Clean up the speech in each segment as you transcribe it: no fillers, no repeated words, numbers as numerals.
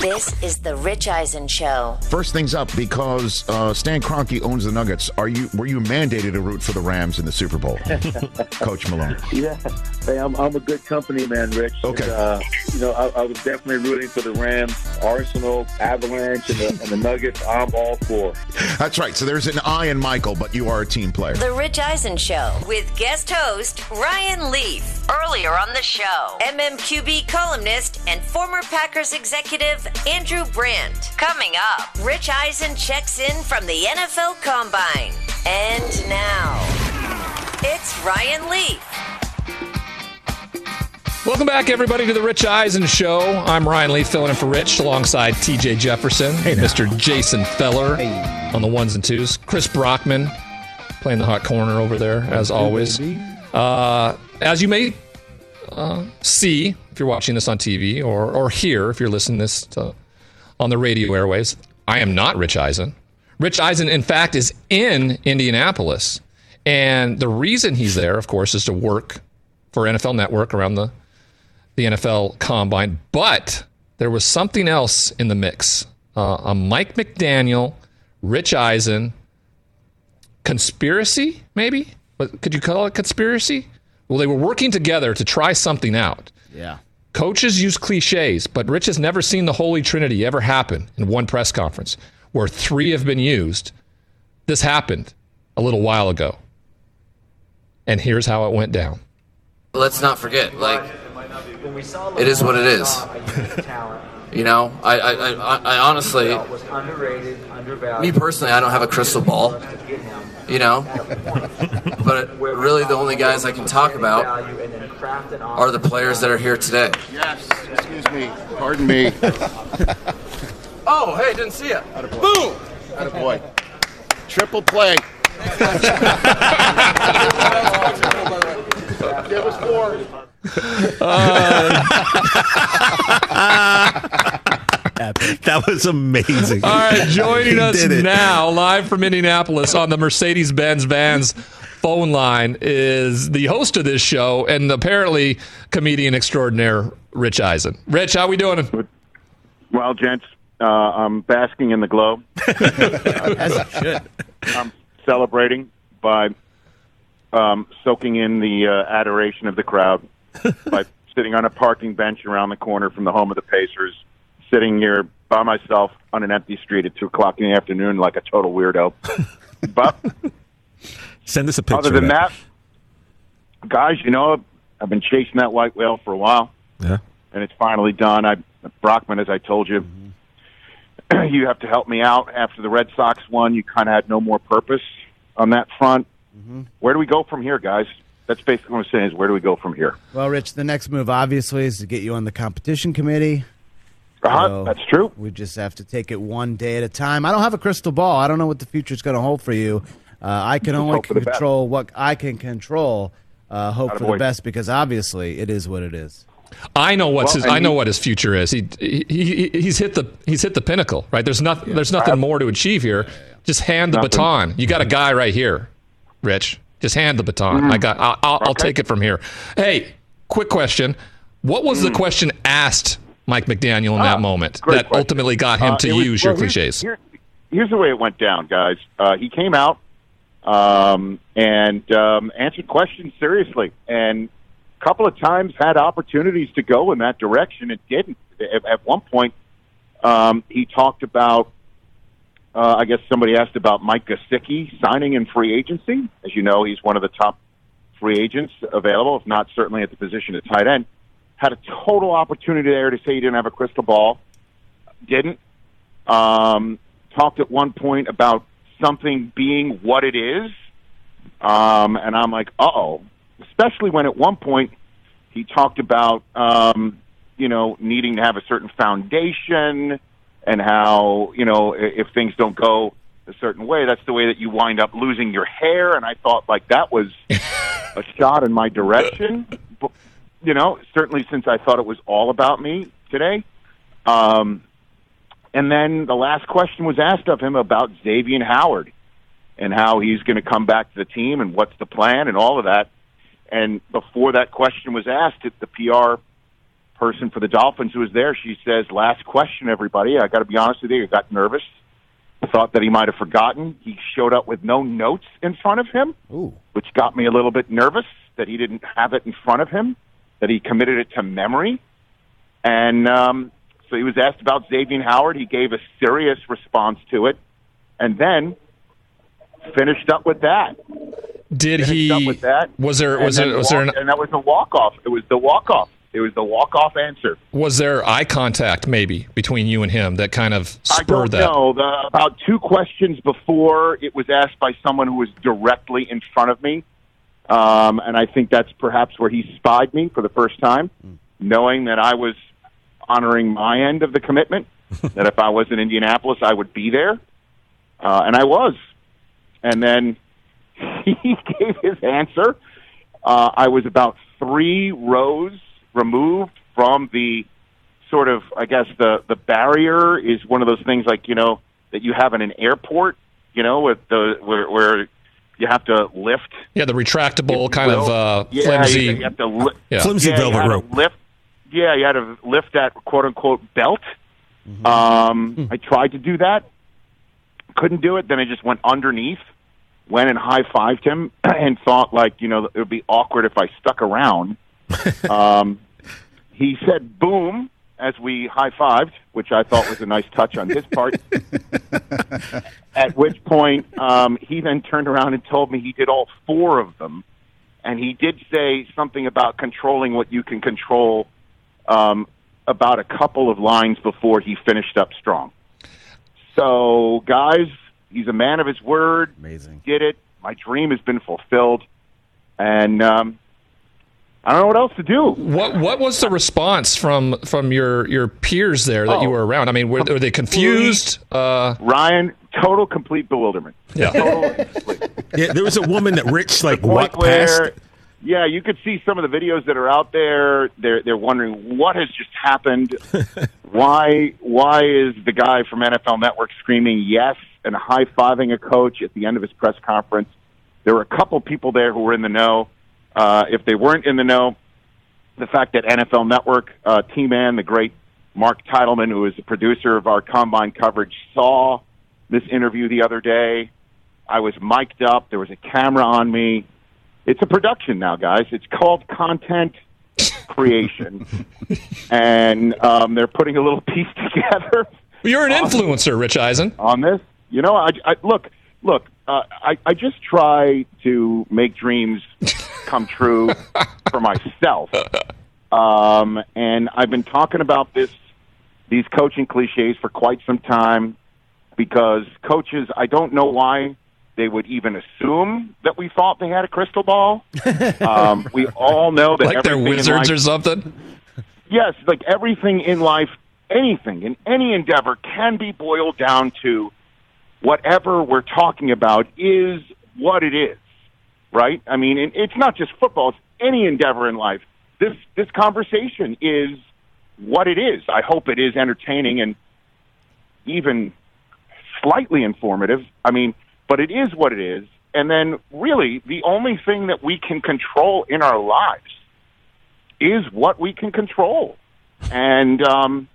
This is the Rich Eisen Show. First things up, because Stan Kroenke owns the Nuggets. Were you mandated to root for the Rams in the Super Bowl, Coach Malone? Yeah, hey, I'm a good company man, Rich. Okay, and, I was definitely rooting for the Rams, Arsenal, Avalanche, and the Nuggets. I'm all for. That's right. So there's an I in Michael, but you are a team player. The Rich Eisen Show with guest host Ryan Leaf. Earlier on the show, MMQB columnist and former Packers executive Andrew Brandt. Coming up, Rich Eisen checks in from the NFL Combine. And now, it's Ryan Leaf. Welcome back, everybody, to the Rich Eisen Show. I'm Ryan Leaf, filling in for Rich, alongside TJ Jefferson, Mr. Jason Feller on the ones and twos, Chris Brockman playing the hot corner over there, as always. As you may see if you're watching this on TV or hear if you're listening to this on the radio airwaves, I am not Rich Eisen. Rich Eisen, in fact, is in Indianapolis. And the reason he's there, of course, is to work for NFL Network around the NFL Combine. But there was something else in the mix. A Mike McDaniel, Rich Eisen, conspiracy, maybe? Could you call it conspiracy? Well, they were working together to try something out. Yeah. Coaches use cliches, but Rich has never seen the Holy Trinity ever happen in one press conference where three have been used. This happened a little while ago. And here's how it went down. Let's not forget, it is what it is. I honestly, me personally, I don't have a crystal ball. But really the only guys I can talk about are the players that are here today. Yes, excuse me, pardon me. Oh, hey, didn't see it. Boom! Attaboy. Triple play. Give us four. That was amazing. All right, joining us now, live from Indianapolis on the Mercedes-Benz Vans phone line, is the host of this show and apparently comedian extraordinaire, Rich Eisen. Rich, how we doing? Well, gents, I'm basking in the glow. As I should. I'm celebrating by soaking in the adoration of the crowd by sitting on a parking bench around the corner from the home of the Pacers, sitting here by myself on an empty street at 2 o'clock in the afternoon like a total weirdo. But send us a picture. Other than that, guys, I've been chasing that white whale for a while, and it's finally done. Brockman, as I told you, you have to help me out. After the Red Sox won, you kind of had no more purpose on that front. Mm-hmm. Where do we go from here, guys? That's basically what I'm saying is where do we go from here? Well, Rich, the next move, obviously, is to get you on the competition committee. So that's true. We just have to take it one day at a time. I don't have a crystal ball. I don't know what the future is going to hold for you. I can only control what I can control. Hope for the best, because obviously it is what it is. I know what his future is. He's hit the pinnacle, right? There's nothing more to achieve here. Just hand the baton. You got a guy right here, Rich. Just hand the baton. I'll take it from here. Hey, quick question. What was the question asked Mike McDaniel in that moment that question. Ultimately got him to use your cliches? Here's the way it went down, guys. He came out and answered questions seriously, and a couple of times had opportunities to go in that direction. It didn't. at one point, he talked about, I guess somebody asked about Mike Gasicki signing in free agency. As you know, he's one of the top free agents available, if not certainly at the position at tight end. Had a total opportunity there to say he didn't have a crystal ball. Didn't. Talked at one point about something being what it is. And I'm like, uh-oh. Especially when at one point he talked about, needing to have a certain foundation and how, if things don't go a certain way, that's the way that you wind up losing your hair. And I thought, that was a shot in my direction. But, certainly since I thought it was all about me today. And then the last question was asked of him about Xavier Howard and how he's going to come back to the team and what's the plan and all of that. And before that question was asked, the PR person for the Dolphins who was there, she says, last question, everybody. I got to be honest with you, I got nervous. I thought that he might have forgotten. He showed up with no notes in front of him, ooh, which got me a little bit nervous that he didn't have it in front of him, that he committed it to memory. And so he was asked about Xavier Howard. He gave a serious response to it and then finished up with that. Did he? With that. And that was the walk-off. It was the walk-off. It was the walk-off answer. Was there eye contact maybe between you and him that kind of spurred that? I don't know. About two questions before, it was asked by someone who was directly in front of me, and I think that's perhaps where he spied me for the first time, knowing that I was honoring my end of the commitment, that if I was in Indianapolis, I would be there, and I was. And then he gave his answer. I was about 3 rows removed from the sort of, I guess, the barrier is one of those things like, that you have in an airport, with where you have to lift. Yeah, the retractable kind of flimsy. You have to flimsy velvet rope. You had to lift that quote-unquote belt. Mm-hmm. I tried to do that. Couldn't do it. Then I just went underneath. Went and high-fived him and thought, it would be awkward if I stuck around. He said, boom, as we high-fived, which I thought was a nice touch on his part. At which point, he then turned around and told me he did all 4 of them. And he did say something about controlling what you can control about a couple of lines before he finished up strong. So, guys, he's a man of his word. Amazing. Did it. My dream has been fulfilled. And I don't know what else to do. What was the response from your peers there that you were around? I mean, were they confused? Ryan, total, complete bewilderment. Yeah. Total, complete. Yeah, there was a woman that Rich, walked past. Yeah, you could see some of the videos that are out there. They're wondering what has just happened. Why is the guy from NFL Network screaming yes and high-fiving a coach at the end of his press conference? There were a couple people there who were in the know. If they weren't in the know, the fact that NFL Network T-Man, the great Mark Teitelman, who is the producer of our Combine coverage, saw this interview the other day. I was mic'd up. There was a camera on me. It's a production now, guys. It's called content creation. And they're putting a little piece together. You're an influencer, Rich Eisen. On this? I just try to make dreams come true for myself. And I've been talking about these coaching cliches for quite some time because coaches, I don't know why they would even assume that we thought they had a crystal ball. We all know that they're wizards or something? Yes, everything in life, anything in any endeavor can be boiled down to whatever we're talking about is what it is, right? I mean, it's not just football. It's any endeavor in life. This conversation is what it is. I hope it is entertaining and even slightly informative. I mean, but it is what it is. And then really the only thing that we can control in our lives is what we can control. And the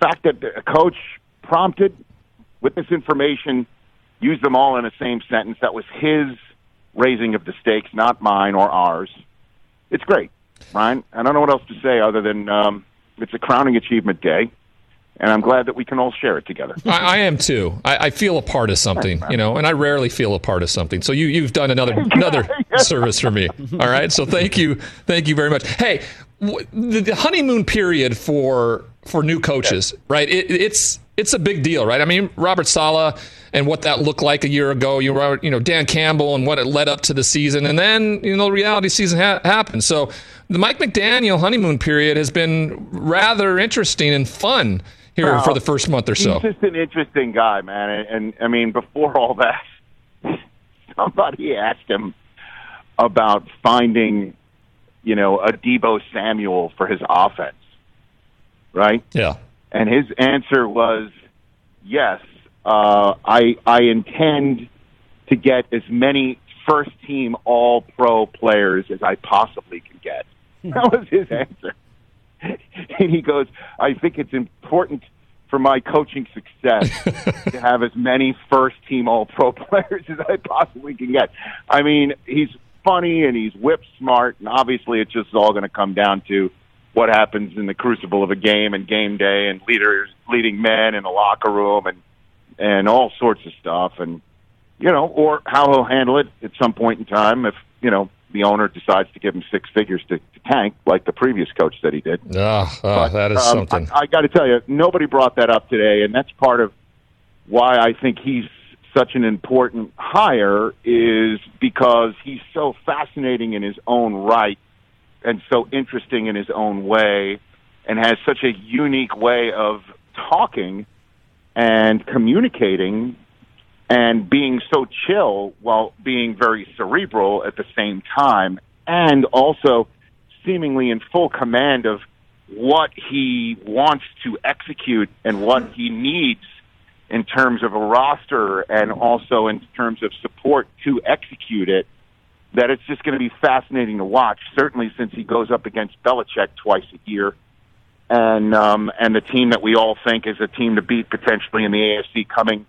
fact that a coach prompted with this information, used them all in the same sentence, that was his raising of the stakes, not mine or ours. It's great, Ryan. I don't know what else to say other than It's a crowning achievement day, and I'm glad that we can all share it together. I am too. I feel a part of something, you know, and I rarely feel a part of something. So you've done another service for me. All right, so thank you very much. Hey, the honeymoon period for new coaches, right? It's a big deal, right? I mean, Robert Saleh and what that looked like a year ago, Dan Campbell and what it led up to the season, and then the reality season happened. So the Mike McDaniel honeymoon period has been rather interesting and fun here for the first month or so. He's just an interesting guy, man. And I mean, before all that, somebody asked him about finding, a Deebo Samuel for his offense, right? Yeah. And his answer was, yes, I intend to get as many first-team all-pro players as I possibly can get. That was his answer. And he goes, I think it's important for my coaching success to have as many first-team all-pro players as I possibly can get. I mean, he's funny and he's whip-smart, and obviously it's just all going to come down to what happens in the crucible of a game and game day and leading men in the locker room and all sorts of stuff, and or how he'll handle it at some point in time if the owner decides to give him six figures to tank like the previous coach said he did. That is something. I got to tell you, nobody brought that up today, and that's part of why I think he's such an important hire is because he's so fascinating in his own right and so interesting in his own way and has such a unique way of talking and communicating and being so chill while being very cerebral at the same time, and also seemingly in full command of what he wants to execute and what he needs in terms of a roster and also in terms of support to execute it, that it's just going to be fascinating to watch, certainly since he goes up against Belichick twice a year and the team that we all think is a team to beat potentially in the AFC coming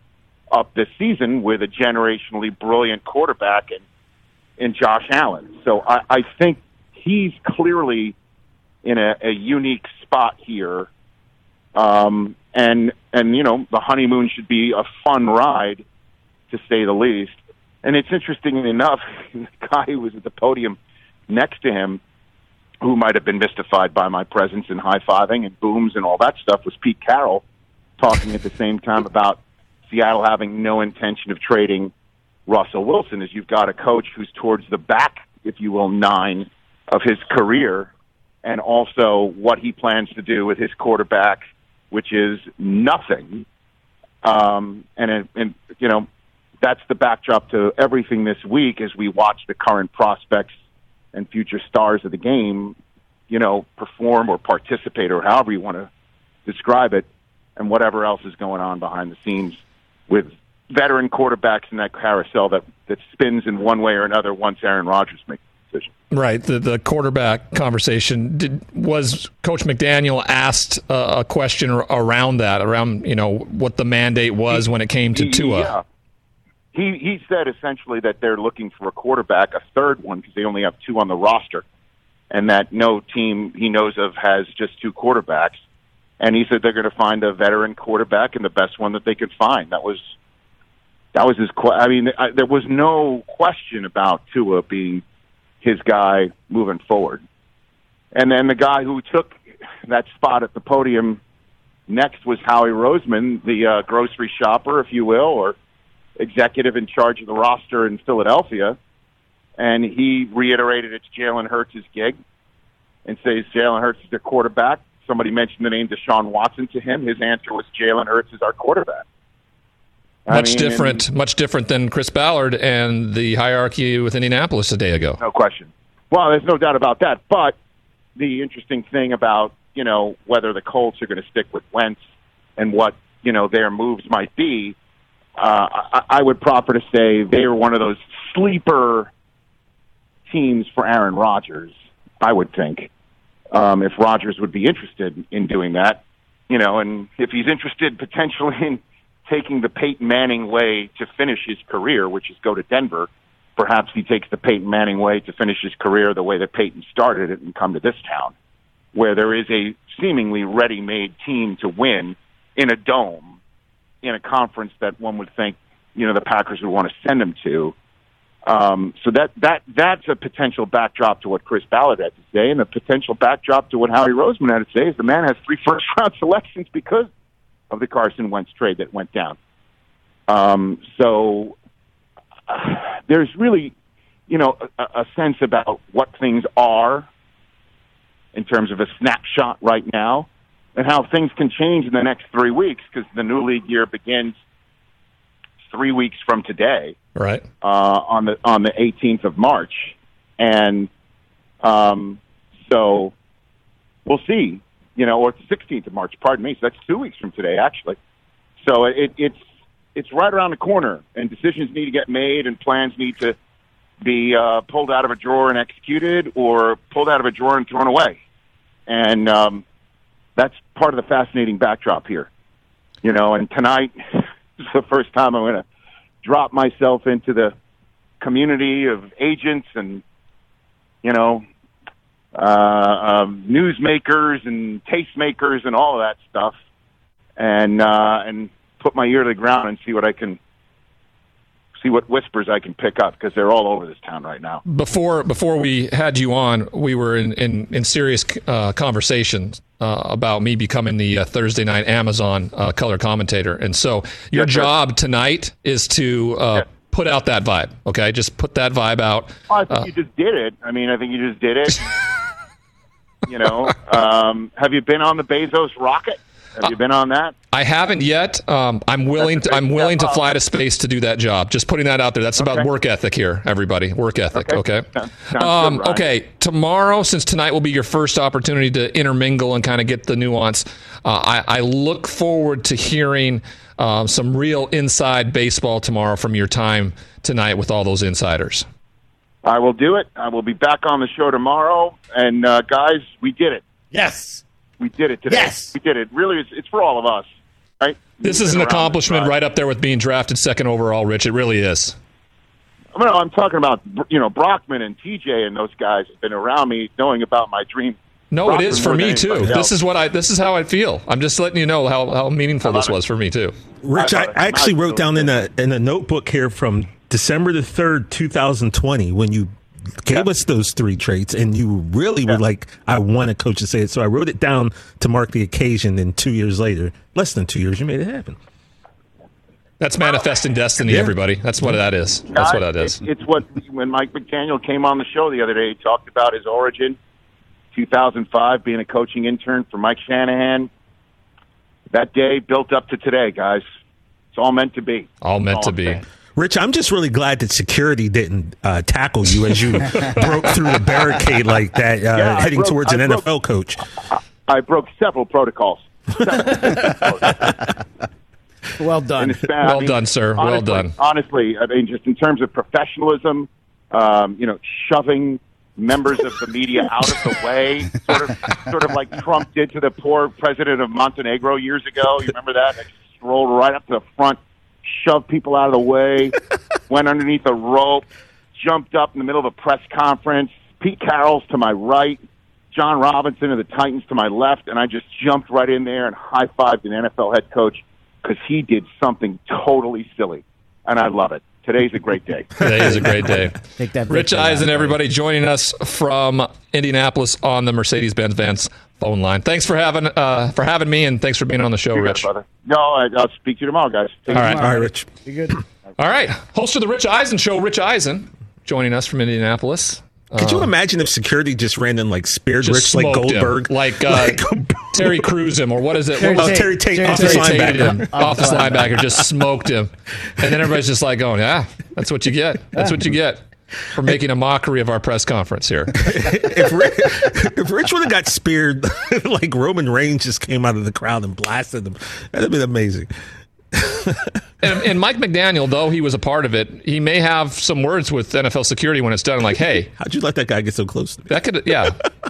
up this season with a generationally brilliant quarterback in Josh Allen. So I think he's clearly in a unique spot here. And the honeymoon should be a fun ride, to say the least. And it's interesting enough, the guy who was at the podium next to him, who might have been mystified by my presence and high-fiving and booms and all that stuff, was Pete Carroll, talking at the same time about Seattle having no intention of trading Russell Wilson, as you've got a coach who's towards the back, if you will, nine of his career, and also what he plans to do with his quarterback, which is nothing. That's the backdrop to everything this week as we watch the current prospects and future stars of the game, perform or participate or however you want to describe it, and whatever else is going on behind the scenes with veteran quarterbacks in that carousel that spins in one way or another once Aaron Rodgers makes the decision. Right. The quarterback conversation was Coach McDaniel asked a question around that, what the mandate was when it came to Tua. Yeah. He said essentially that they're looking for a quarterback, a third one, because they only have two on the roster, and that no team he knows of has just two quarterbacks. And he said they're going to find a veteran quarterback and the best one that they could find. That was his. There was no question about Tua being his guy moving forward. And then the guy who took that spot at the podium next was Howie Roseman, the grocery shopper, if you will, or executive in charge of the roster in Philadelphia, and he reiterated it's Jalen Hurts' gig and says Jalen Hurts is their quarterback. Somebody mentioned the name Deshaun Watson to him. His answer was Jalen Hurts is our quarterback. Much different than Chris Ballard and the hierarchy with Indianapolis a day ago. No question. Well, there's no doubt about that, but the interesting thing about, whether the Colts are going to stick with Wentz and what, their moves might be, I would proffer to say they are one of those sleeper teams for Aaron Rodgers, I would think, if Rodgers would be interested in doing that. And if he's interested potentially in taking the Peyton Manning way to finish his career, which is go to Denver, perhaps he takes the Peyton Manning way to finish his career the way that Peyton started it and come to this town, where there is a seemingly ready-made team to win in a dome, in a conference that one would think, you know, the Packers would want to send him to. So that's a potential backdrop to what Chris Ballard had to say, and a potential backdrop to what Howie Roseman had to say is the man has 3 first-round selections because of the Carson Wentz trade that went down. There's really, you know, a sense about what things are in terms of a snapshot right now and how things can change in the next 3 weeks because the new league year begins 3 weeks from today. Right. On the 18th of March. And so we'll see, you know, or the 16th of March, pardon me. So that's 2 weeks from today, actually. So it's right around the corner, and decisions need to get made and plans need to be pulled out of a drawer and executed, or pulled out of a drawer and thrown away. And that's part of the fascinating backdrop here. You know, and tonight is the first time I'm going to drop myself into the community of agents and, you know, newsmakers and tastemakers and all of that stuff, and put my ear to the ground and see what I can, see what whispers I can pick up, because they're all over this town right now. Before we had you on, we were in serious conversations about me becoming the Thursday night Amazon color commentator. And so your job tonight is to put out that vibe, okay? Just put that vibe out. Well, I think you just did it. I mean, I think you just did it. You know, have you been on the Bezos rocket? Have you been on that? I haven't yet. I'm willing to fly to space to do that job. Just putting that out there. That's about work ethic here, everybody. Work ethic. Okay. Sounds good, Ryan. Tomorrow, since tonight will be your first opportunity to intermingle and kind of get the nuance, I look forward to hearing some real inside baseball tomorrow from your time tonight with all those insiders. I will do it. I will be back on the show tomorrow. And guys, we did it. Yes. We did it today. Yes. We did it. Really, it's for all of us, right? This is an accomplishment right up there with being drafted second overall, Rich. It really is. I'm talking about, you know, Brockman and TJ and those guys have been around me knowing about my dream. No, Brockman, it is for me, too. This is how I feel. I'm just letting you know how meaningful this was for me, too. Rich, I actually wrote down in a notebook here from December the 3rd, 2020, when you gave us those 3 traits, and you really were like, I want a coach to say it. So I wrote it down to mark the occasion, and 2 years later, less than 2 years, you made it happen. That's manifesting destiny, everybody. That's what that is. That's what that is. It's what, when Mike McDaniel came on the show the other day, he talked about his origin, 2005, being a coaching intern for Mike Shanahan. That day built up to today, guys. It's all meant to be. Rich, I'm just really glad that security didn't tackle you as you broke through the barricade like that, heading towards an NFL coach. I broke several protocols. Well done. Well done, sir. Honestly, I mean, just in terms of professionalism, you know, shoving members of the media out of the way, sort of like Trump did to the poor president of Montenegro years ago. You remember that? I just rolled right up to the front, shoved people out of the way, went underneath a rope, jumped up in the middle of a press conference. Pete Carroll's to my right, Jon Robinson of the Titans to my left, and I just jumped right in there and high-fived an NFL head coach because he did something totally silly, and I love it. Today's a great day. Today is a great day. Take that, Rich Eisen, everybody, joining us from Indianapolis on the Mercedes-Benz Vance phone line. Thanks for having me, and thanks for being on the show, Rich. Brother. No, I'll speak to you tomorrow, guys. All right, Rich. Be good. All right, host of the Rich Eisen Show, Rich Eisen, joining us from Indianapolis. Could you imagine if security just ran in like speared Rich, like Goldberg, him. like Terry Crews him, or what is it? Terry Tate, office linebacker, just smoked him, and then everybody's just like going, "Yeah, that's what you get. That's what you get for making a mockery of our press conference here." If Rich would have got speared, like Roman Reigns just came out of the crowd and blasted him, that'd have been amazing. And Mike McDaniel, though he was a part of it, he may have some words with NFL security when it's done. Like, hey, how'd you let that guy get so close to me? That could, yeah.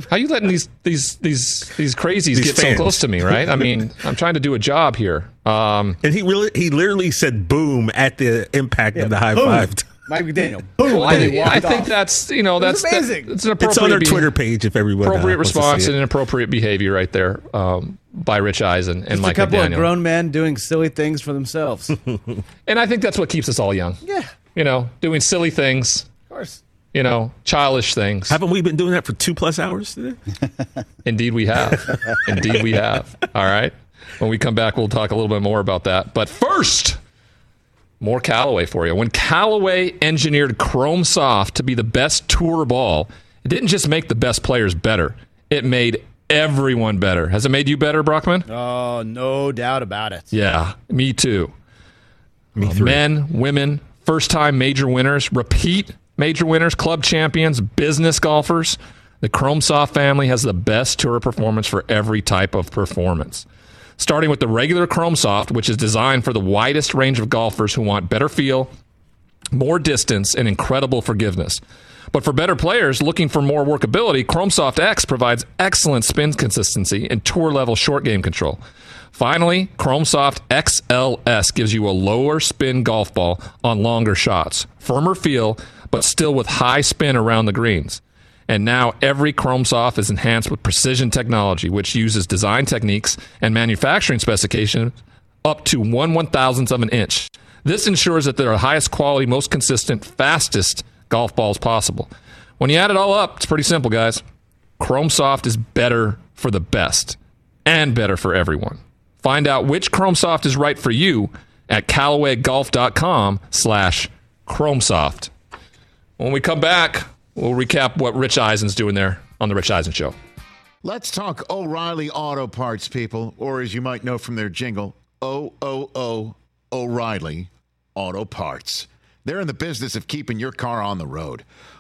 How you letting these crazies get fans so close to me? Right? I mean, I'm trying to do a job here. And he literally said "boom" at the impact of the high five. Mike McDaniel. Boom. Well, I think that's, you know, that's amazing. It's an appropriate. It's on their Twitter page if everyone appropriate response and inappropriate behavior right there by Rich Eisen and Mike McDaniel. Just a couple of grown men doing silly things for themselves. And I think that's what keeps us all young. Yeah. You know, doing silly things. Of course. You know, childish things. Haven't we been doing that for 2+ hours today? Indeed we have. Indeed we have. All right. When we come back, we'll talk a little bit more about that. But first, more Callaway for you. When Callaway engineered Chrome Soft to be the best tour ball, it didn't just make the best players better. It made everyone better. Has it made you better, Brockman? Oh, no doubt about it. Yeah, me too. Me too. Men, women, first-time major winners, repeat major winners, club champions, business golfers. The Chrome Soft family has the best tour performance for every type of performance. Starting with the regular Chrome Soft, which is designed for the widest range of golfers who want better feel, more distance, and incredible forgiveness. But for better players looking for more workability, Chrome Soft X provides excellent spin consistency and tour-level short game control. Finally, Chrome Soft XLS gives you a lower spin golf ball on longer shots, firmer feel, but still with high spin around the greens. And now every Chrome Soft is enhanced with precision technology, which uses design techniques and manufacturing specifications up to 1/1000th of an inch. This ensures that they're the highest quality, most consistent, fastest golf balls possible. When you add it all up, it's pretty simple, guys. Chrome Soft is better for the best and better for everyone. Find out which Chrome Soft is right for you at callawaygolf.com/chromesoft. When we come back, we'll recap what Rich Eisen's doing there on The Rich Eisen Show. Let's talk O'Reilly Auto Parts, people, or as you might know from their jingle, O-O-O O'Reilly Auto Parts. They're in the business of keeping your car on the road.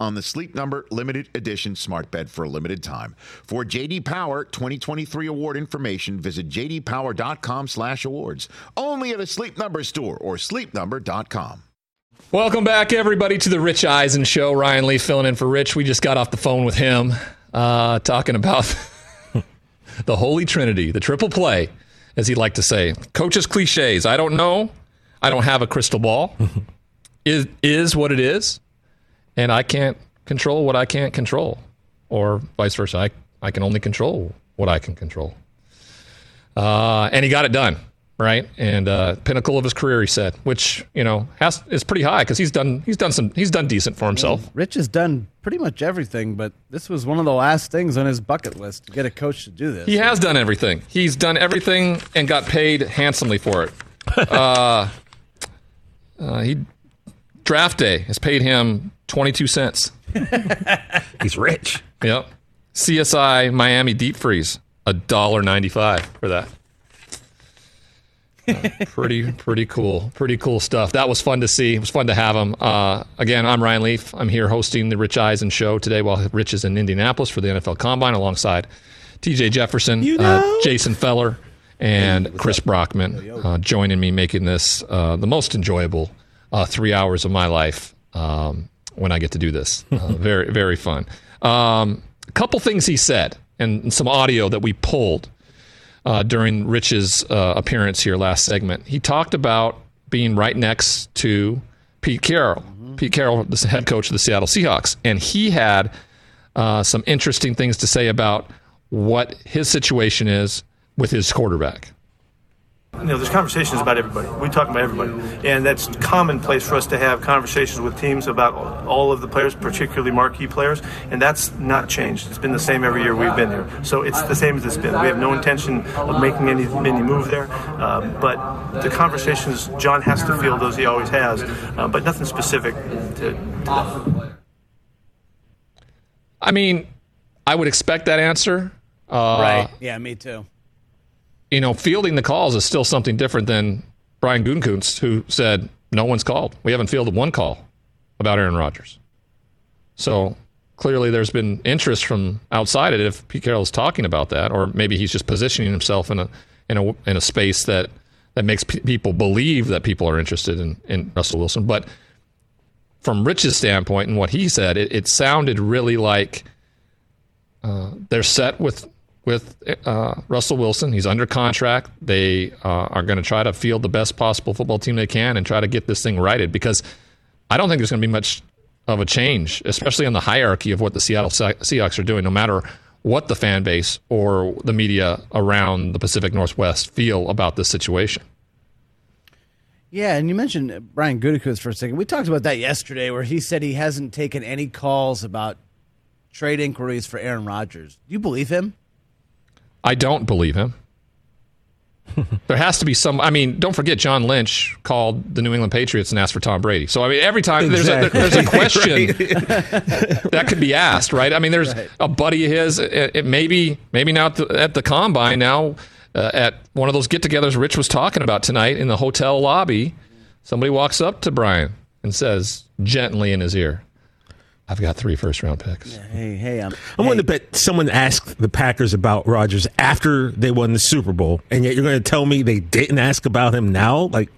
on the Sleep Number Limited Edition Smart Bed for a limited time. For J.D. Power 2023 award information, visit jdpower.com/awards. Only at a Sleep Number store or sleepnumber.com. Welcome back, everybody, to the Rich Eisen Show. Ryan Leaf filling in for Rich. We just got off the phone with him talking about the Holy Trinity, the triple play, as he'd like to say. Coaches' cliches. I don't know. I don't have a crystal ball. It is what it is. And I can't control what I can't control, or vice versa. I can only control what I can control. And he got it done, right? And pinnacle of his career, he said, which, you know, is pretty high because he's done decent for himself. Rich has done pretty much everything, but this was one of the last things on his bucket list to get a coach to do this. He has done everything. He's done everything and got paid handsomely for it. Draft day has paid him 22 cents. He's rich. Yep. CSI Miami Deep Freeze, $1.95 for that. Pretty cool stuff. That was fun to see. It was fun to have him. Again, I'm Ryan Leaf. I'm here hosting the Rich Eisen Show today while Rich is in Indianapolis for the NFL Combine alongside TJ Jefferson, Jason Feller, and Chris Brockman joining me, making this the most enjoyable 3 hours of my life when I get to do this. Very, very fun. A couple things he said and some audio that we pulled during Rich's appearance here last segment. He talked about being right next to Pete Carroll. Mm-hmm. Pete Carroll, the head coach of the Seattle Seahawks. And he had some interesting things to say about what his situation is with his quarterback. You know, there's conversations about everybody. We talk about everybody. And that's commonplace for us to have conversations with teams about all of the players, particularly marquee players. And that's not changed. It's been the same every year we've been here. So it's the same as it's been. We have no intention of making any move there. But the conversations, John has to field those, he always has. But nothing specific to I mean, I would expect that answer. Right. Yeah, me too. You know, fielding the calls is still something different than Brian Gutekunst, who said, no one's called. We haven't fielded one call about Aaron Rodgers. So clearly there's been interest from outside it if Pete Carroll's talking about that, or maybe he's just positioning himself in a space that makes people believe that people are interested in Russell Wilson. But from Rich's standpoint and what he said, it sounded really like they're set with Russell Wilson. He's under contract. They are going to try to field the best possible football team they can and try to get this thing righted, because I don't think there's going to be much of a change, especially on the hierarchy of what the Seattle Seahawks are doing, no matter what the fan base or the media around the Pacific Northwest feel about this situation. Yeah, and you mentioned Brian Gutekunst for a second. We talked about that yesterday, where he said he hasn't taken any calls about trade inquiries for Aaron Rodgers. Do you believe him? I don't believe him. There has to be some. I mean, don't forget, John Lynch called the New England Patriots and asked for Tom Brady. So, I mean, every time there's a question that could be asked, right? I mean, there's a buddy of his. It maybe now at the Combine, now at one of those get-togethers Rich was talking about tonight in the hotel lobby, somebody walks up to Brian and says gently in his ear, I've got 3 first-round picks. Yeah, I want to bet someone asked the Packers about Rodgers after they won the Super Bowl, and yet you're going to tell me they didn't ask about him now? Like,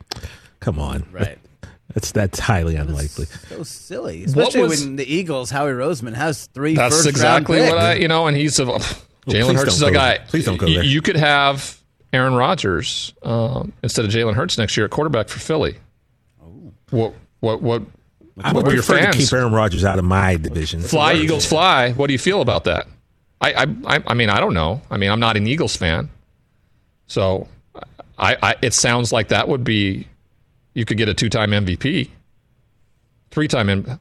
come on. Right. That's highly unlikely. So silly. Especially when the Eagles, Howie Roseman, has 3 first-round picks. That's exactly what and he's a... Jalen Hurts is a guy. Please don't go there. You could have Aaron Rodgers instead of Jalen Hurts next year at quarterback for Philly. Oh. What I would prefer to keep Aaron Rodgers out of my division. Fly, Eagles, fly. What do you feel about that? I mean, I don't know. I mean, I'm not an Eagles fan. So it sounds like that would be, you could get a 2-time MVP, 3-time MVP,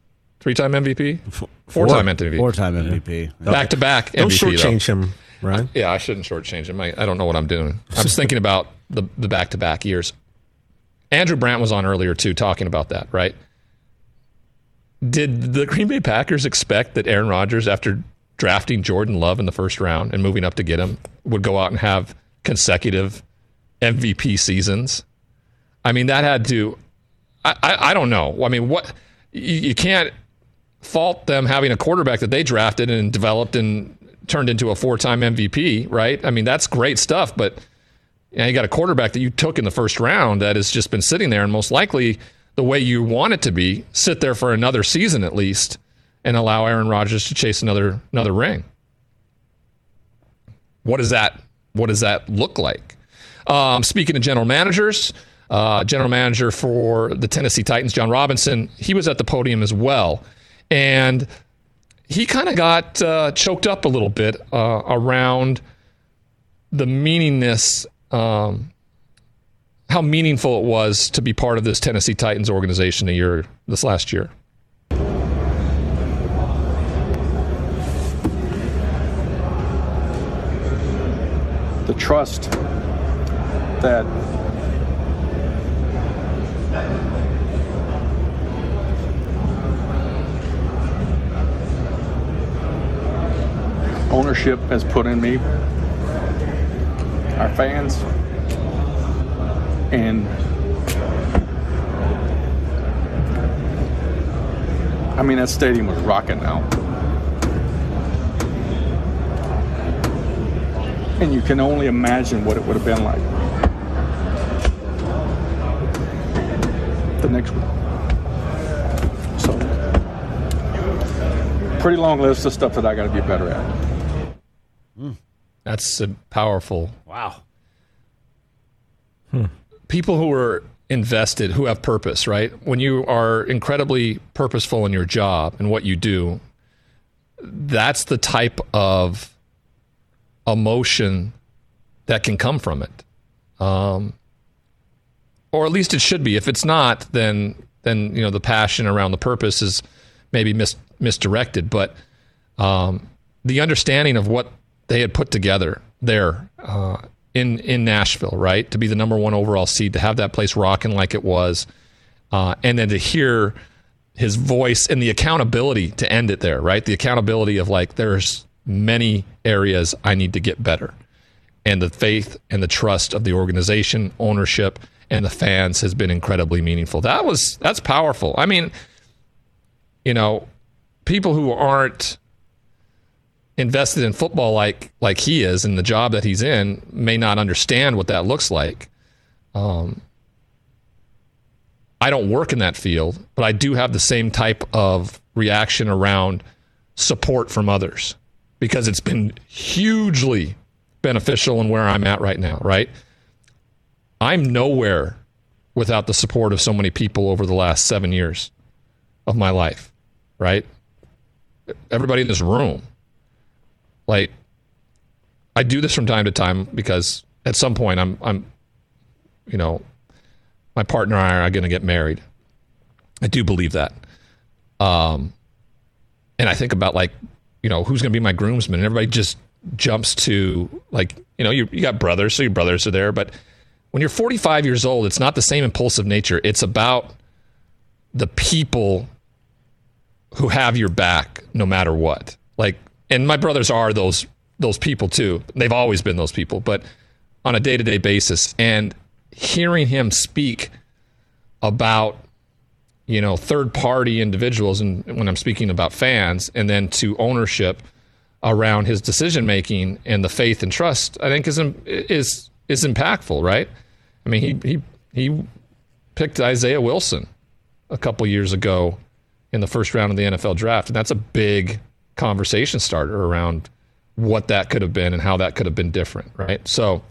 4-time MVP. 4-time MVP. Back-to-back MVP, don't shortchange him, Ryan. Yeah, I shouldn't shortchange him. I don't know what I'm doing. I'm just thinking about the back-to-back years. Andrew Brandt was on earlier, too, talking about that, right? Did the Green Bay Packers expect that Aaron Rodgers, after drafting Jordan Love in the first round and moving up to get him, would go out and have consecutive MVP seasons? I mean, that had to... I don't know. I mean, what you can't fault them having a quarterback that they drafted and developed and turned into a 4-time MVP, right? I mean, that's great stuff, but you got a quarterback that you took in the first round that has just been sitting there and most likely... the way you want it to be, sit there for another season at least and allow Aaron Rodgers to chase another ring. What does that look like? Speaking of general managers, general manager for the Tennessee Titans, Jon Robinson, he was at the podium as well. And he kind of got choked up a little bit around the meaningness how meaningful it was to be part of this Tennessee Titans organization this last year. The trust that ownership has put in me, our fans, And I mean, that stadium was rocking now. And you can only imagine what it would have been like the next week. So, pretty long list of stuff that I got to be better at. That's powerful. Wow. People who are invested, who have purpose, right? When you are incredibly purposeful in your job and what you do, that's the type of emotion that can come from it. Or at least it should be. If it's not, then you know, the passion around the purpose is maybe misdirected. But the understanding of what they had put together there in Nashville, right? To be the number one overall seed, to have that place rocking like it was, and then to hear his voice and the accountability to end it there, right? The accountability of, like, there's many areas I need to get better. And the faith and the trust of the organization, ownership, and the fans has been incredibly meaningful. That's powerful. I mean, you know, people who aren't invested in football like he is, and the job that he's in, may not understand what that looks like. I don't work in that field, but I do have the same type of reaction around support from others, because it's been hugely beneficial in where I'm at right now, right? I'm nowhere without the support of so many people over the last 7 years of my life, right? Everybody in this room. Like, I do this from time to time because at some point I'm, you know, my partner and I are going to get married. I do believe that. And I think about, like, you know, who's going to be my groomsman, and everybody just jumps to, like, you know, you got brothers, so your brothers are there. But when you're 45 years old, it's not the same impulsive nature. It's about the people who have your back no matter what. Like, and my brothers are those people too. They've always been those people, but on a day-to-day basis. And hearing him speak about, you know, third-party individuals, and when I'm speaking about fans, and then to ownership around his decision-making and the faith and trust, I think is impactful, right? I mean, he picked Isaiah Wilson a couple years ago in the first round of the NFL draft, and that's a big conversation starter around what that could have been and how that could have been different, right? So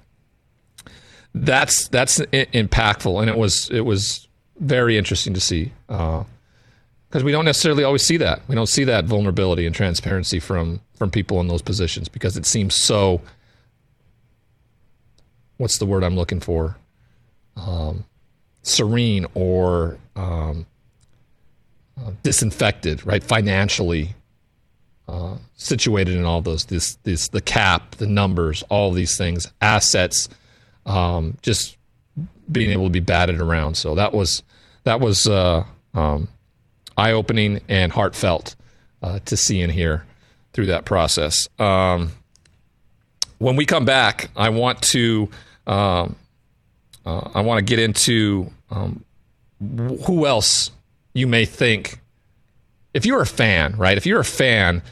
that's impactful, and it was very interesting to see, because we don't necessarily always see that. We don't see that vulnerability and transparency from people in those positions, because it seems so, what's the word I'm looking for, serene or disinfected, right? Financially situated in all those, this the cap, the numbers, all these things, assets, just being able to be batted around. So that was eye-opening and heartfelt to see and hear through that process. When we come back, I want to get into who else you may think. If you're a fan, right? If you're a fan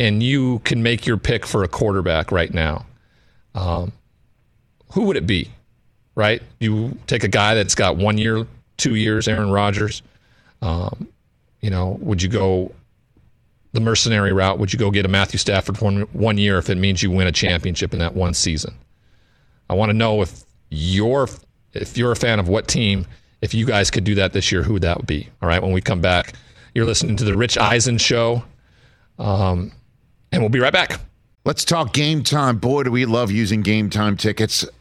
and you can make your pick for a quarterback right now, who would it be, right? You take a guy that's got 1 year, 2 years, Aaron Rodgers. You know, would you go the mercenary route? Would you go get a Matthew Stafford for one year if it means you win a championship in that one season? I want to know if you're a fan of what team, if you guys could do that this year, who that would be, all right? When we come back, you're listening to The Rich Eisen Show, and we'll be right back. Let's talk Game Time. Boy, do we love using Game Time tickets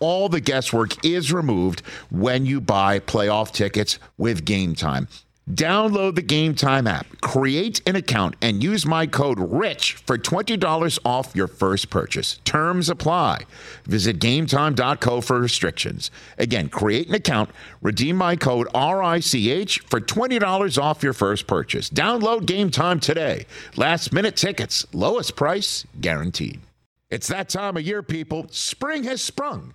all the guests guesswork is removed when you buy playoff tickets with Game Time. Download the Game Time app, create an account, and use my code RICH for $20 off your first purchase. Terms apply. Visit GameTime.co for restrictions. Again, create an account, redeem my code RICH for $20 off your first purchase. Download Game Time today. Last-minute tickets, lowest price guaranteed. It's that time of year, people. Spring has sprung,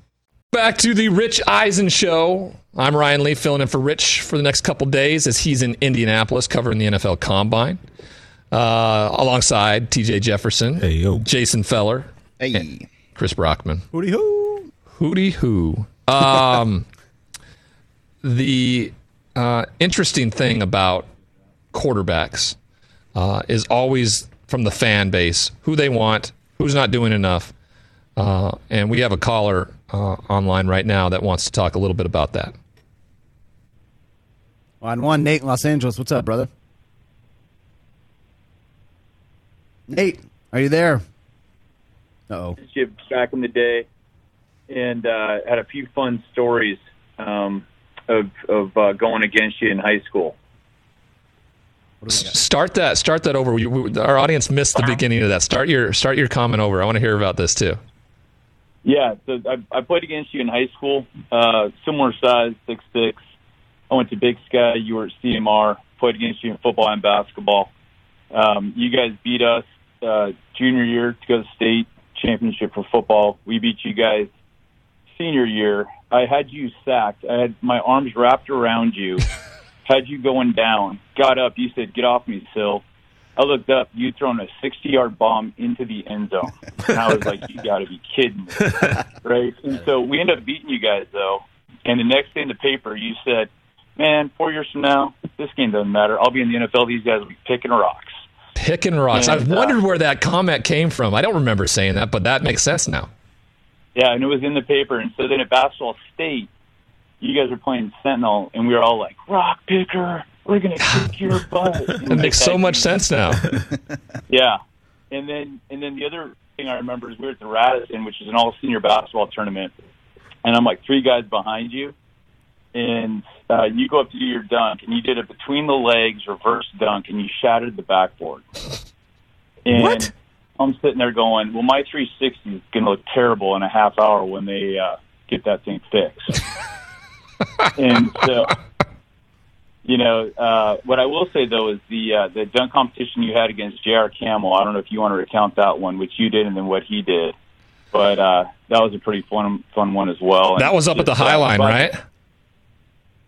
Back to the Rich Eisen Show. I'm Ryan Leaf, filling in for Rich for the next couple days as he's in Indianapolis covering the NFL Combine, alongside TJ Jefferson, Jason Feller, and Chris Brockman. Hootie hoo. Hootie hoo. The interesting thing about quarterbacks is always from the fan base, who they want, who's not doing enough. And we have a caller online right now that wants to talk a little bit about that. Line one, Nate in Los Angeles. What's up, brother? Nate, are you there? Uh-oh. Back in the day, and had a few fun stories of going against you in high school. Start that over. Our audience missed the beginning of that. Start your comment over. I want to hear about this too. Yeah, so I played against you in high school, similar size, 6'6". I went to Big Sky. You were at CMR. Played against you in football and basketball. You guys beat us junior year to go to state championship for football. We beat you guys senior year. I had you sacked. I had my arms wrapped around you, had you going down. Got up. You said, "Get off me, Sil." I looked up. You'd thrown a 60-yard bomb into the end zone. And I was like, you got to be kidding me, right? And so we ended up beating you guys, though. And the next day in the paper, you said, man, 4 years from now, this game doesn't matter. I'll be in the NFL. These guys will be picking rocks. Picking rocks. And I've wondered where that comment came from. I don't remember saying that, but that makes sense now. Yeah, and it was in the paper. And so then at Basketball State, you guys were playing Sentinel, and we were all like, rock picker. We're going to kick your butt. That makes so much sense now. Yeah. And then the other thing I remember is we were at the Radisson, which is an all-senior basketball tournament, and I'm like three guys behind you, and you go up to do your dunk, and you did a between-the-legs reverse dunk, and you shattered the backboard. And what? I'm sitting there going, well, my 360 is going to look terrible in a half hour when they get that thing fixed. And so... You know, what I will say, though, is the dunk competition you had against J.R. Campbell. I don't know if you want to recount that one, which you did and then what he did. But that was a pretty fun one as well. And that was up at the High Line, right?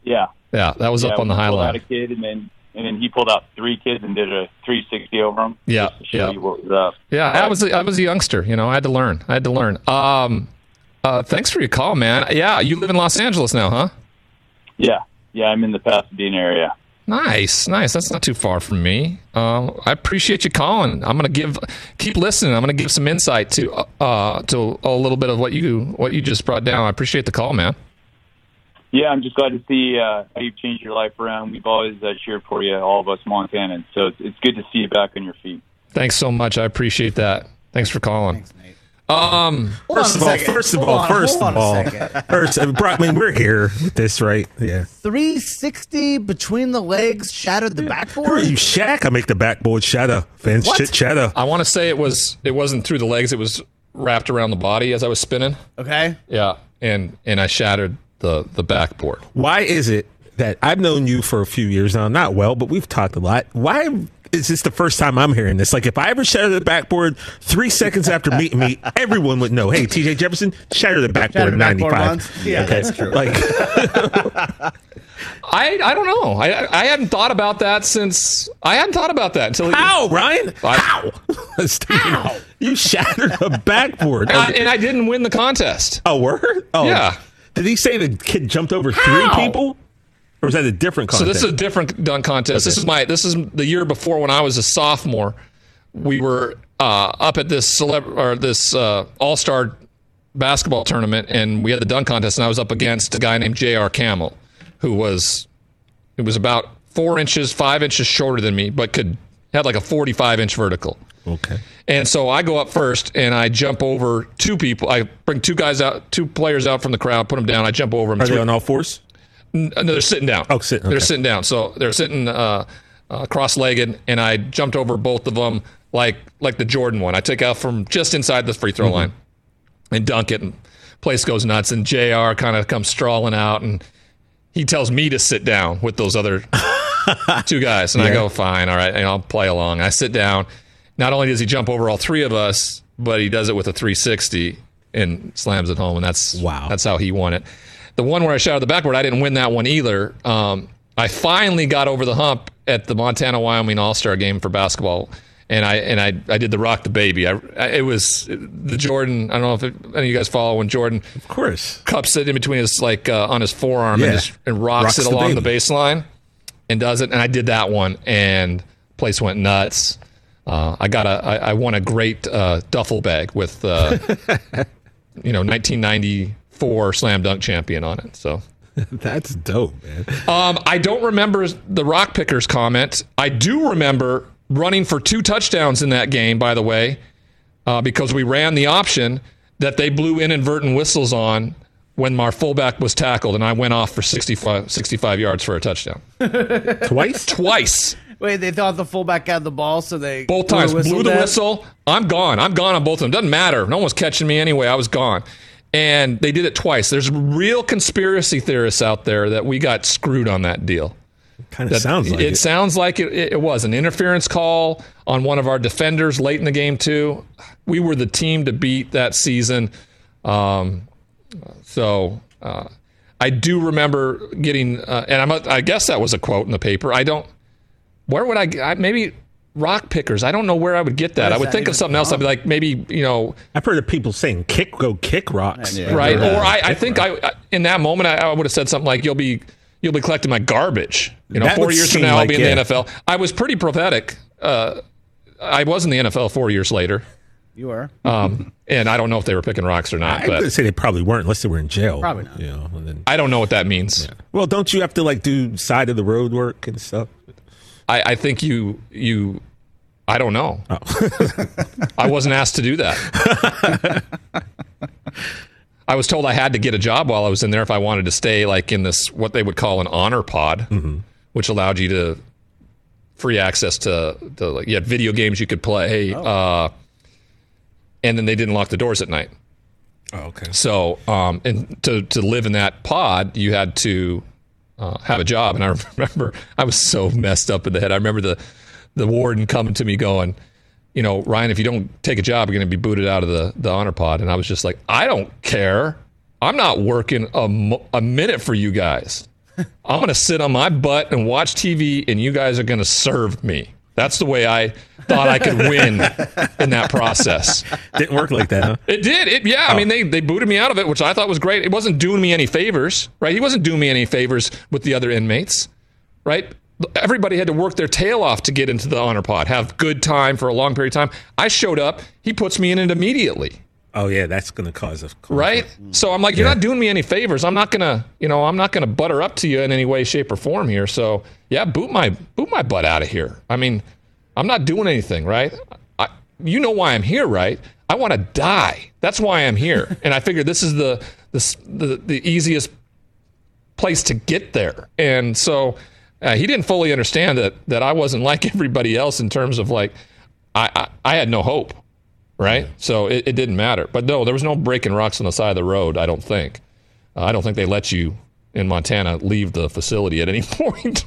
Yeah. Yeah, that was up on the High Line. He pulled out a kid, and then he pulled out three kids and did a 360 over him. Yeah, yeah. Yeah, I was a youngster. You know, I had to learn. Thanks for your call, man. Yeah, you live in Los Angeles now, huh? Yeah. Yeah, I'm in the Pasadena area. Nice. That's not too far from me. I appreciate you calling. I'm gonna keep listening. I'm gonna give some insight to a little bit of what you just brought down. I appreciate the call, man. Yeah, I'm just glad to see how you've changed your life around. We've always cheered for you, all of us Montanans. So it's good to see you back on your feet. Thanks so much. I appreciate that. Thanks for calling. Thanks, Nate. First of all, I mean, we're here with this, right? Yeah. 360 between the legs, shattered the backboard. Who are you, Shaq? I make the backboard shatter. Fans shit chatter. I want to say it wasn't through the legs. It was wrapped around the body as I was spinning. Okay. Yeah, and I shattered the backboard. Why is it that I've known you for a few years now? Not well, but we've talked a lot. Why? It's just the first time I'm hearing this. Like, if I ever shattered the backboard, 3 seconds after meeting me, everyone would know, hey, TJ Jefferson, shattered the backboard in 95. Yeah, okay. That's true. Like, I don't know. I hadn't thought about that since... I hadn't thought about that until... How, Ryan? How? You shattered a backboard. And I didn't win the contest. Oh, word? Oh, yeah. Did he say the kid jumped over three people? Or was that a different contest? So this is a different dunk contest. Okay. This is the year before when I was a sophomore. We were up at this all-star basketball tournament, and we had the dunk contest, and I was up against a guy named J.R. Campbell, who was about 5 inches shorter than me, but had like a 45-inch vertical. Okay. And so I go up first, and I jump over two people. I bring two players out from the crowd, put them down. I jump over them. Are they on all fours? No, they're sitting down. Oh, sitting. Okay. They're sitting down. So they're sitting cross-legged, and I jumped over both of them like the Jordan one. I take out from just inside the free throw line and dunk it, and place goes nuts. And JR kind of comes strolling out, and he tells me to sit down with those other two guys. And I go, fine, all right, and I'll play along. I sit down. Not only does he jump over all three of us, but he does it with a 360 and slams it home, and that's how he won it. The one where I shot out the backboard, I didn't win that one either. I finally got over the hump at the Montana-Wyoming All-Star Game for basketball, and I did the rock the baby. It was the Jordan. I don't know if any of you guys follow when Jordan, of course, cups it in between his on his forearm and rocks it along the baseline and does it. And I did that one, and place went nuts. I won a great duffel bag with 1990. Four slam dunk champion on it. So that's dope, man. I don't remember the rock pickers comment. I do remember running for 2 touchdowns in that game, by the way, because we ran the option that they blew inadvertent whistles on when our fullback was tackled, and I went off for 65 yards for a touchdown. Twice. Wait, they thought the fullback had the ball, so they both times blew the whistle. I'm gone on both of them. Doesn't matter. No one was catching me anyway. I was gone. And they did it twice. There's real conspiracy theorists out there that we got screwed on that deal. Kind of sounds like it. It sounds like it was an interference call on one of our defenders late in the game, too. We were the team to beat that season. So I do remember getting, I guess that was a quote in the paper. Maybe rock pickers. I don't know where I would get that. I would think of something else. I'd be like, maybe, I've heard of people saying kick rocks. Yeah. Right. Yeah. Or I think in that moment, I would have said something like, you'll be collecting my garbage. 4 years from now, I'll be in the NFL. I was pretty prophetic. I was in the NFL 4 years later. You were. And I don't know if they were picking rocks or not. I would say they probably weren't, unless they were in jail. Probably not. I don't know what that means. Yeah. Well, don't you have to do side of the road work and stuff? I think you I don't know. Oh. I wasn't asked to do that. I was told I had to get a job while I was in there if I wanted to stay in this, what they would call an honor pod, which allowed you to free access to you had video games you could play. Oh. And then they didn't lock the doors at night. Oh, okay. So, and to live in that pod, you had to have a job. And I remember I was so messed up in the head. I remember the warden coming to me going, Ryan, if you don't take a job, you're going to be booted out of the honor pod. And I was just like, I don't care. I'm not working a minute for you guys. I'm going to sit on my butt and watch TV, and you guys are going to serve me. That's the way I thought I could win in that process. Didn't work like that, huh? It did. I mean, they booted me out of it, which I thought was great. It wasn't doing me any favors, right? He wasn't doing me any favors with the other inmates, right? Everybody had to work their tail off to get into the honor pod, have good time for a long period of time. I showed up. He puts me in it immediately. Oh, yeah, that's going to cause a conflict. Right? So I'm like, you're not doing me any favors. I'm not going to, I'm not going to butter up to you in any way, shape, or form here. So, yeah, boot my butt out of here. I mean, I'm not doing anything, right? You know why I'm here, right? I want to die. That's why I'm here. And I figured this is the easiest place to get there. And so he didn't fully understand that I wasn't like everybody else in terms of like, I had no hope, right? So it didn't matter. But no, there was no breaking rocks on the side of the road, I don't think. I don't think they let you in Montana leave the facility at any point.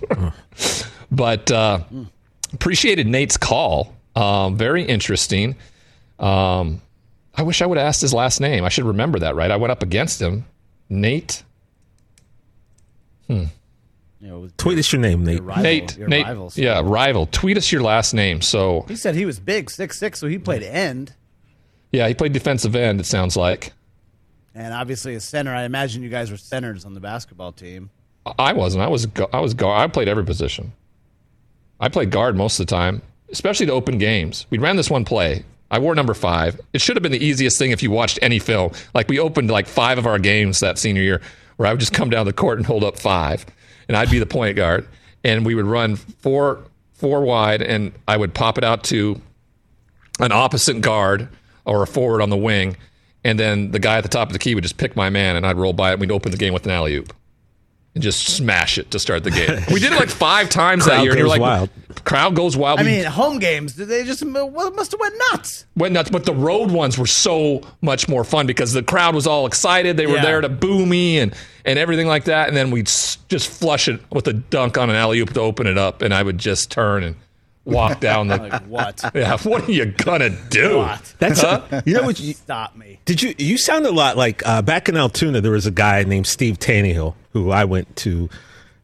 But appreciated Nate's call. Very interesting. I wish I would have asked his last name. I should remember that, right? I went up against him. Nate. Yeah, tweet us your name, Nate. Your rival. Yeah, rival. Tweet us your last name. So he said he was big, 6'6", so he played end. Yeah, he played defensive end, it sounds like. And obviously a center. I imagine you guys were centers on the basketball team. I wasn't. I was guard. I played every position. I played guard most of the time, especially the open games. We ran this one play. I wore number 5. It should have been the easiest thing if you watched any film. Like, we opened like 5 of our games that senior year where I would just come down the court and hold up 5. And I'd be the point guard. And we would run four wide, and I would pop it out to an opposite guard or a forward on the wing. And then the guy at the top of the key would just pick my man, and I'd roll by it. And we'd open the game with an alley-oop and just smash it to start the game. We did it like 5 times that year. And you're like, wild. Crowd goes wild. I mean, home games, they just must have went nuts. Went nuts, but the road ones were so much more fun because the crowd was all excited. They were there to boo me and everything like that. And then we'd just flush it with a dunk on an alley-oop to open it up, and I would just turn and walk down the like, what? Yeah, what are you gonna do? What? That's you know what? Stop me. Did you sound a lot like back in Altoona? There was a guy named Steve Taneyhill who I went to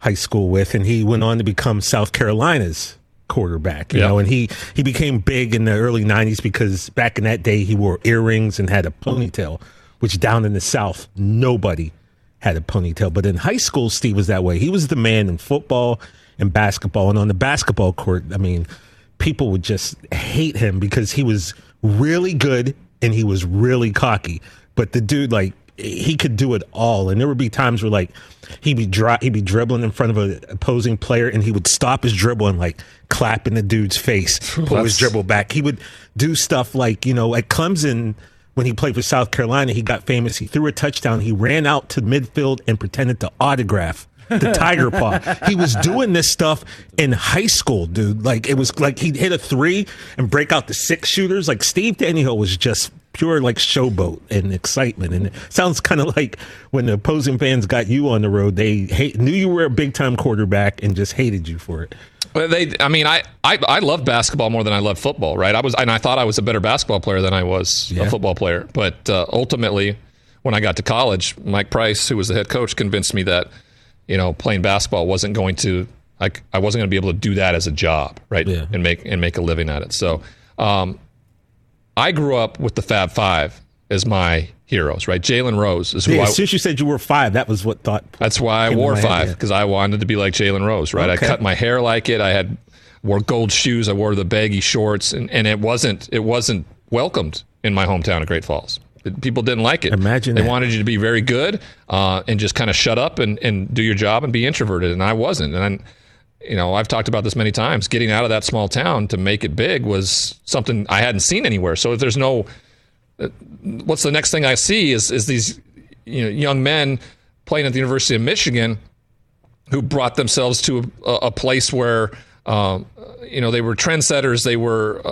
high school with, and he went on to become South Carolina's quarterback. You know, and he became big in the early '90s because back in that day he wore earrings and had a ponytail, which down in the South nobody had a ponytail. But in high school, Steve was that way. He was the man in football and basketball, and on the basketball court, I mean, people would just hate him because he was really good and he was really cocky. But the dude, like, he could do it all, and there would be times where, like, he'd be dribbling in front of an opposing player, and he would stop his dribble and, like, clap in the dude's face, pull his dribble back. He would do stuff like, you know, at Clemson when he played for South Carolina, he got famous. He threw a touchdown. He ran out to midfield and pretended to autograph the tiger paw. He was doing this stuff in high school, dude. Like, it was like he'd hit a 3 and break out the 6 shooters. Like, Steve Taneyhill was just pure, like, showboat and excitement. And it sounds kind of like when the opposing fans got you on the road, they knew you were a big-time quarterback and just hated you for it. Well, I love basketball more than I love football, right? I thought I was a better basketball player than I was a football player. But ultimately, when I got to college, Mike Price, who was the head coach, convinced me that, you know, playing basketball wasn't going to, I wasn't going to be able to do that as a job, right? Yeah. And make a living at it. So I grew up with the Fab Five as my heroes, right? Jalen Rose is who I... As soon as you said you were 5, that was what thought... That's why I wore 5, because I wanted to be like Jalen Rose, right? Okay. I cut my hair like it. I wore gold shoes. I wore the baggy shorts, and it wasn't welcomed in my hometown of Great Falls. People didn't like it. Imagine they wanted you to be very good and just kind of shut up and do your job and be introverted, and I wasn't. And I've talked about this many times. Getting out of that small town to make it big was something I hadn't seen anywhere. So if there's no, what's the next thing I see is these young men playing at the University of Michigan who brought themselves to a place where they were trendsetters. They were.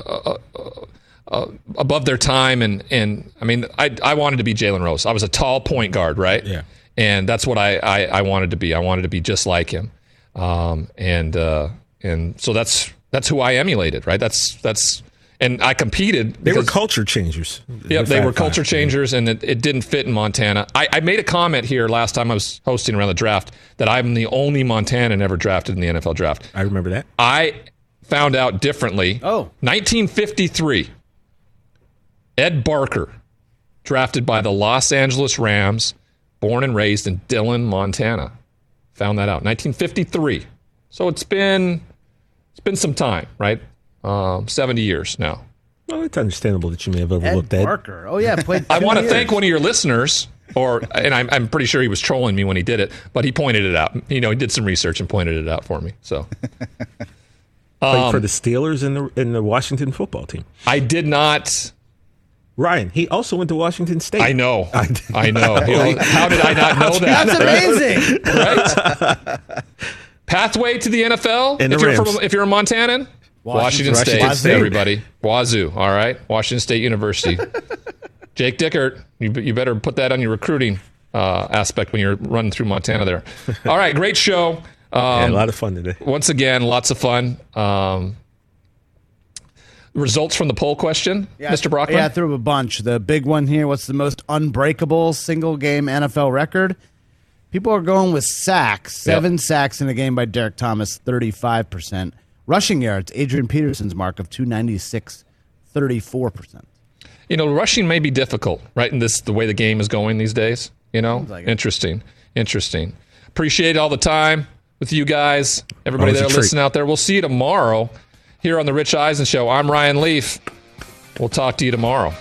Above their time, and I mean, I wanted to be Jalen Rose. I was a tall point guard, right? Yeah. And that's what I wanted to be. I wanted to be just like him, and so that's who I emulated, right? That's and I competed. They were culture changers. Yeah, they were culture changers, and it didn't fit in Montana. I made a comment here last time I was hosting around the draft that I'm the only Montanan ever drafted in the NFL draft. I remember that. I found out differently. Oh, 1953. Ed Barker, drafted by the Los Angeles Rams, born and raised in Dillon, Montana. Found that out. 1953. So it's been some time, right? 70 years now. Well, it's understandable that you may have overlooked Ed Barker. Oh, yeah. Played I want to thank one of your listeners, and I'm pretty sure he was trolling me when he did it, but he pointed it out. You know, he did some research and pointed it out for me. So... Played for the Steelers and the Washington football team. I did not... Ryan, he also went to Washington State. I know. I know. How did I not know that? That's amazing. Right? Pathway to the NFL if you're a Montanan. Washington State, everybody. Wazoo, all right? Washington State University. Jake Dickert, you better put that on your recruiting aspect when you're running through Montana there. All right, great show. A lot of fun today. Once again, lots of fun. Results from the poll question, Mr. Brockman? Yeah, I threw a bunch. The big one here, what's the most unbreakable single-game NFL record? People are going with sacks. 7 sacks in a game by Derek Thomas, 35%. Rushing yards, Adrian Peterson's mark of 296, 34%. You know, rushing may be difficult, right, in the way the game is going these days. You know? Like Interesting. Appreciate all the time with you guys. Everybody there listening out there. We'll see you tomorrow. Here on The Rich Eisen Show, I'm Ryan Leaf. We'll talk to you tomorrow.